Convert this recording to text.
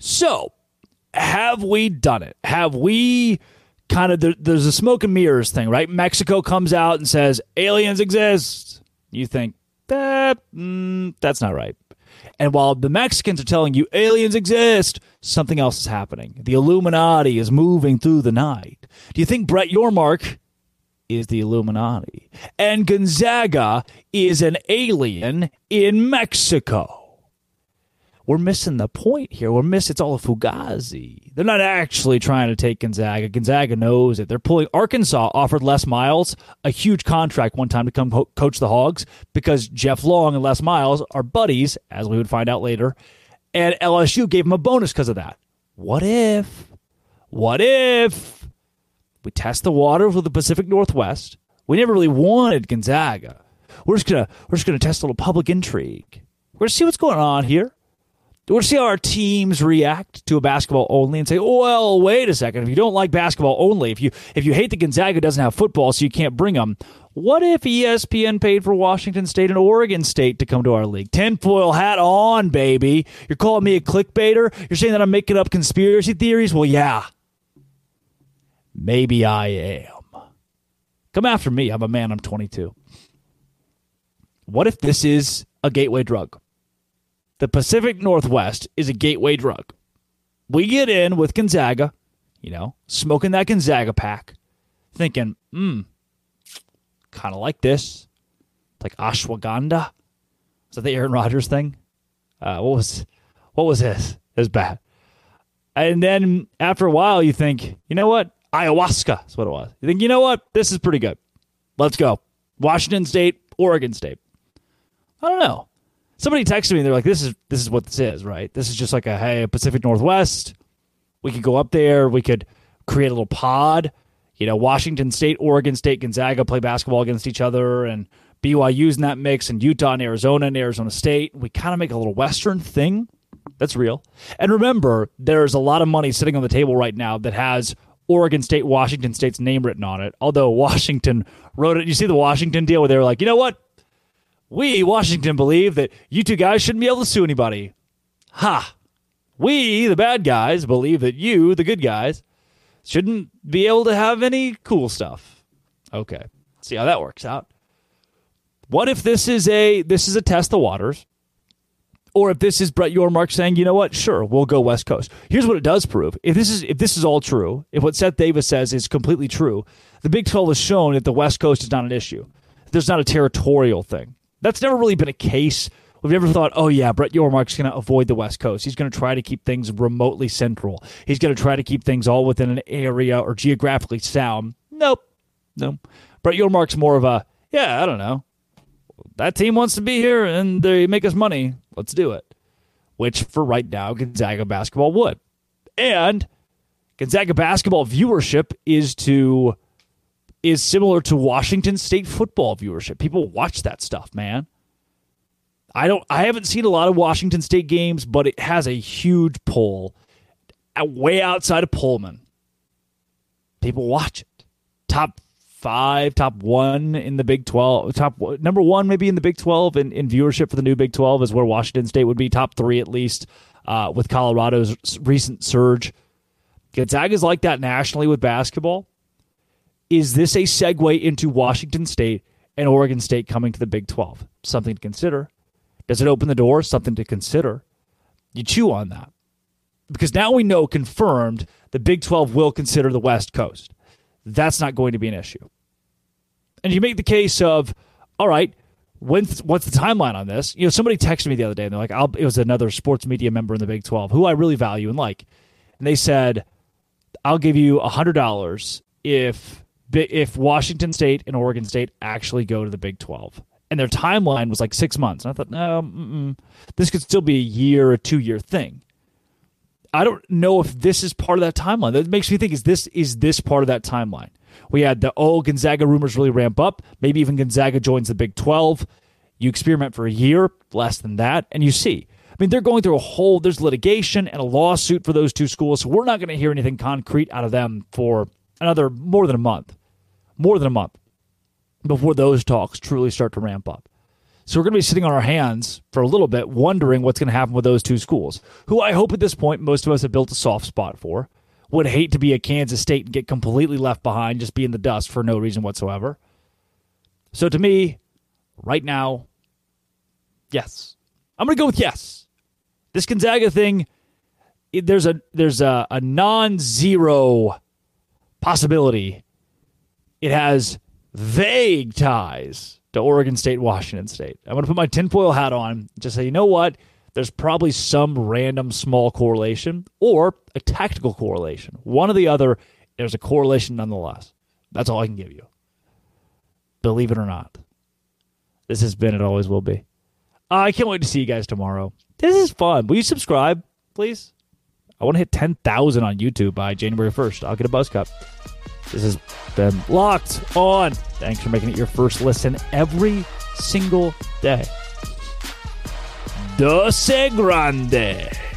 So, have we done it? Have we kind of, there's a smoke and mirrors thing, right? Mexico comes out and says, aliens exist. You think, that's not right. And while the Mexicans are telling you aliens exist, something else is happening. The Illuminati is moving through the night. Do you think Brett Yormark is the Illuminati? And Gonzaga is an alien in Mexico. We're missing the point here. It's all a fugazi. They're not actually trying to take Gonzaga. Gonzaga knows it. They're pulling. Arkansas offered Les Miles a huge contract one time to come coach the Hogs because Jeff Long and Les Miles are buddies, as we would find out later, and LSU gave him a bonus because of that. What if we test the waters with the Pacific Northwest? We never really wanted Gonzaga. We're just gonna test a little public intrigue. We're gonna see what's going on here. We'll see how our teams react to a basketball only and say, well, wait a second. If you don't like basketball only, if you hate that Gonzaga doesn't have football so you can't bring them, what if ESPN paid for Washington State and Oregon State to come to our league? Tinfoil hat on, baby. You're calling me a clickbaiter? You're saying that I'm making up conspiracy theories? Well, yeah. Maybe I am. Come after me. I'm a man. I'm 22. What if this is a gateway drug? The Pacific Northwest is a gateway drug. We get in with Gonzaga, smoking that Gonzaga pack, thinking, kind of like this, like ashwagandha. Is that the Aaron Rodgers thing? What was this? It was bad. And then after a while, you think, you know what? Ayahuasca is what it was. You think, you know what? This is pretty good. Let's go. Washington State, Oregon State. I don't know. Somebody texted me and they're like, this is what this is, right? This is just like Pacific Northwest. We could go up there. We could create a little pod. Washington State, Oregon State, Gonzaga play basketball against each other, and BYU's in that mix, and Utah and Arizona State. We kind of make a little Western thing. That's real. And remember, there's a lot of money sitting on the table right now that has Oregon State, Washington State's name written on it, although Washington wrote it. You see the Washington deal where they were like, you know what? We, Washington, believe that you two guys shouldn't be able to sue anybody. Ha! We, the bad guys, believe that you, the good guys, shouldn't be able to have any cool stuff. Okay. See how that works out. What if this is a test of waters? Or if this is Brett Yormark saying, you know what, sure, we'll go West Coast. Here's what it does prove. If this is all true, if what Seth Davis says is completely true, the Big 12 has shown that the West Coast is not an issue. There's not a territorial thing. That's never really been a case. We've never thought, oh, yeah, Brett Yormark's going to avoid the West Coast. He's going to try to keep things remotely central. He's going to try to keep things all within an area or geographically sound. Nope. Brett Yormark's more of a, yeah, I don't know. That team wants to be here, and they make us money. Let's do it. Which, for right now, Gonzaga basketball would. And Gonzaga basketball viewership is similar to Washington State football viewership. People watch that stuff, man. I haven't seen a lot of Washington State games, but it has a huge pull way outside of Pullman. People watch it. Top 1 in the Big 12, number 1 maybe in the Big 12 in viewership for the new Big 12 is where Washington State would be, top 3 at least, with Colorado's recent surge. Gonzaga's like that nationally with basketball. Is this a segue into Washington State and Oregon State coming to the Big 12? Something to consider. Does it open the door? Something to consider. You chew on that. Because now we know, confirmed, the Big 12 will consider the West Coast. That's not going to be an issue. And you make the case of, all right, what's the timeline on this? Somebody texted me the other day, and they're like, it was another sports media member in the Big 12 who I really value and like. And they said, I'll give you $100 if Washington State and Oregon State actually go to the Big 12. And their timeline was like 6 months. And I thought, no, this could still be a year or 2-year thing. I don't know if this is part of that timeline. That makes me think, is this part of that timeline? We had the, Gonzaga rumors really ramp up. Maybe even Gonzaga joins the Big 12. You experiment for a year, less than that, and you see. I mean, they're going through there's litigation and a lawsuit for those two schools, so we're not going to hear anything concrete out of them for another more than a month before those talks truly start to ramp up. So we're going to be sitting on our hands for a little bit wondering what's going to happen with those two schools, who I hope at this point most of us have built a soft spot for. Would hate to be at Kansas State and get completely left behind, just be in the dust for no reason whatsoever. So to me, right now, yes. I'm going to go with yes. This Gonzaga thing, there's a non-zero possibility. It has vague ties to Oregon State, Washington State. I'm going to put my tinfoil hat on and just say, you know what? There's probably some random small correlation or a tactical correlation. One or the other, there's a correlation nonetheless. That's all I can give you. Believe it or not. This has been It Always Will Be. I can't wait to see you guys tomorrow. This is fun. Will you subscribe, please? I want to hit 10,000 on YouTube by January 1st. I'll get a buzz cut. This has been Locked On. Thanks for making it your first listen every single day. Dose Grande.